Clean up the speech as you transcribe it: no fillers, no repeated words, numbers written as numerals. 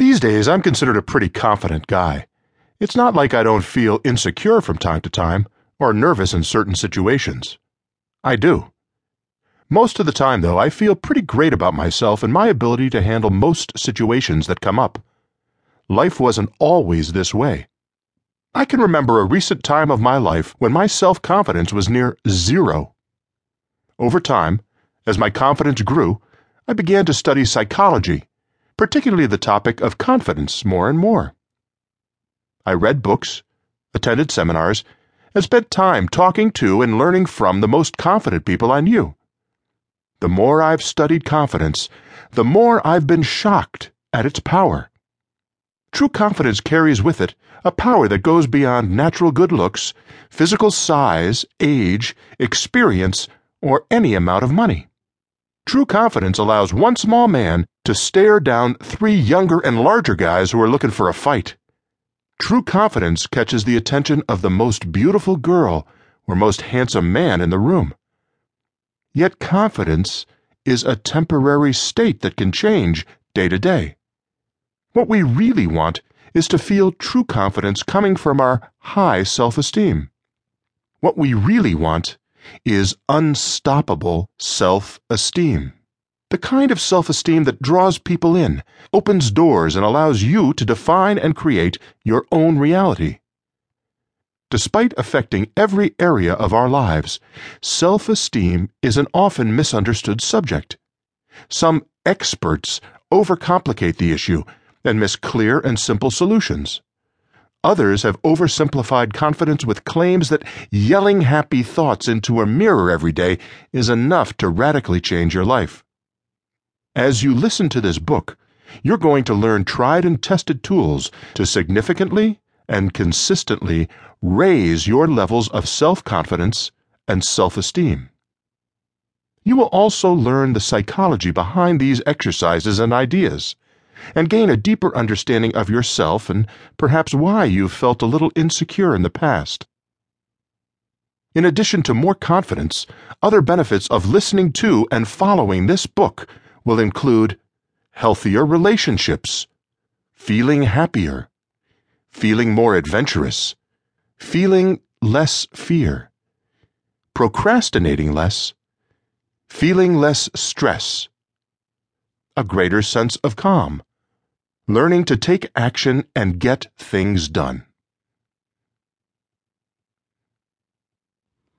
These days, I'm considered a pretty confident guy. It's not like I don't feel insecure from time to time or nervous in certain situations. I do. Most of the time, though, I feel pretty great about myself and my ability to handle most situations that come up. Life wasn't always this way. I can remember a recent time of my life when my self-confidence was near zero. Over time, as my confidence grew, I began to study psychology, particularly the topic of confidence, more and more. I read books, attended seminars, and spent time talking to and learning from the most confident people I knew. The more I've studied confidence, the more I've been shocked at its power. True confidence carries with it a power that goes beyond natural good looks, physical size, age, experience, or any amount of money. True confidence allows one small man to stare down three younger and larger guys who are looking for a fight. True confidence catches the attention of the most beautiful girl or most handsome man in the room. Yet confidence is a temporary state that can change day to day. What we really want is to feel true confidence coming from our high self-esteem. What we really want is unstoppable self-esteem. The kind of self-esteem that draws people in, opens doors, and allows you to define and create your own reality. Despite affecting every area of our lives, self-esteem is an often misunderstood subject. Some experts overcomplicate the issue and miss clear and simple solutions. Others have oversimplified confidence with claims that yelling happy thoughts into a mirror every day is enough to radically change your life. As you listen to this book, you're going to learn tried and tested tools to significantly and consistently raise your levels of self-confidence and self-esteem. You will also learn the psychology behind these exercises and ideas, and gain a deeper understanding of yourself and perhaps why you've felt a little insecure in the past. In addition to more confidence, other benefits of listening to and following this book will include healthier relationships, feeling happier, feeling more adventurous, feeling less fear, procrastinating less, feeling less stress, a greater sense of calm, learning to take action and get things done.